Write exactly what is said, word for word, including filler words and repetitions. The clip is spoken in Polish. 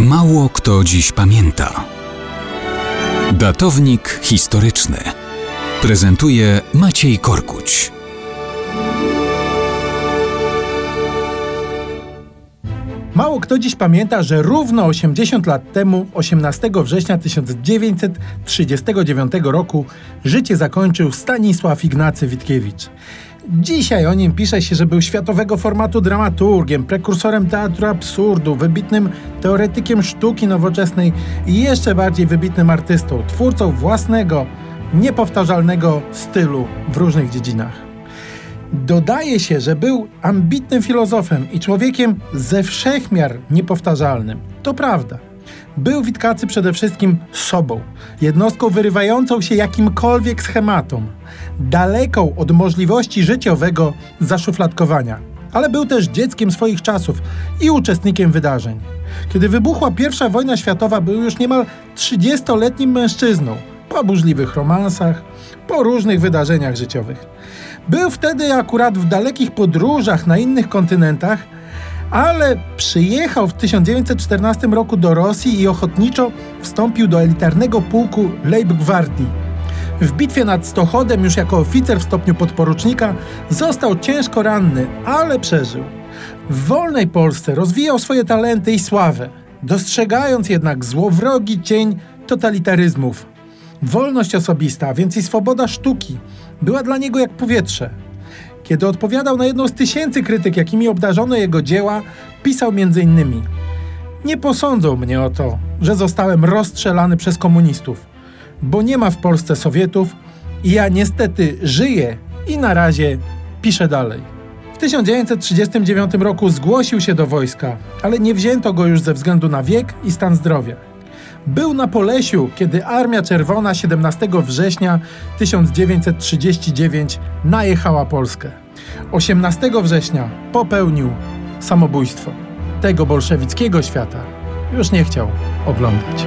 Mało kto dziś pamięta. Datownik historyczny prezentuje Maciej Korkuć. Mało kto dziś pamięta, że równo osiemdziesiąt lat temu, osiemnastego września tysiąc dziewięćset trzydziestego dziewiątego roku, życie zakończył Stanisław Ignacy Witkiewicz. Dzisiaj o nim pisze się, że był światowego formatu dramaturgiem, prekursorem teatru absurdu, wybitnym teoretykiem sztuki nowoczesnej i jeszcze bardziej wybitnym artystą, twórcą własnego, niepowtarzalnego stylu w różnych dziedzinach. Dodaje się, że był ambitnym filozofem i człowiekiem ze wszechmiar niepowtarzalnym. To prawda. Był Witkacy przede wszystkim sobą, jednostką wyrywającą się jakimkolwiek schematom, daleką od możliwości życiowego zaszufladkowania. Ale był też dzieckiem swoich czasów i uczestnikiem wydarzeń. Kiedy wybuchła pierwsza wojna światowa, był już niemal trzydziestoletnim mężczyzną, po burzliwych romansach, po różnych wydarzeniach życiowych. Był wtedy akurat w dalekich podróżach na innych kontynentach, ale przyjechał w tysiąc dziewięćset czternastym roku do Rosji i ochotniczo wstąpił do elitarnego pułku Leib Gwardii. W bitwie nad Stochodem już jako oficer w stopniu podporucznika został ciężko ranny, ale przeżył. W wolnej Polsce rozwijał swoje talenty i sławę, dostrzegając jednak złowrogi cień totalitaryzmów. Wolność osobista, a więc i swoboda sztuki, była dla niego jak powietrze. Kiedy odpowiadał na jedną z tysięcy krytyk, jakimi obdarzono jego dzieła, pisał między innymi: Nie posądzą mnie o to, że zostałem rozstrzelany przez komunistów, bo nie ma w Polsce Sowietów i ja niestety żyję i na razie piszę dalej. W tysiąc dziewięćset trzydziestym dziewiątym roku zgłosił się do wojska, ale nie wzięto go już ze względu na wiek i stan zdrowia. Był na Polesiu, kiedy Armia Czerwona siedemnastego września tysiąc dziewięćset trzydziestego dziewiątego najechała Polskę. osiemnastego września popełnił samobójstwo. Tego bolszewickiego świata już nie chciał oglądać.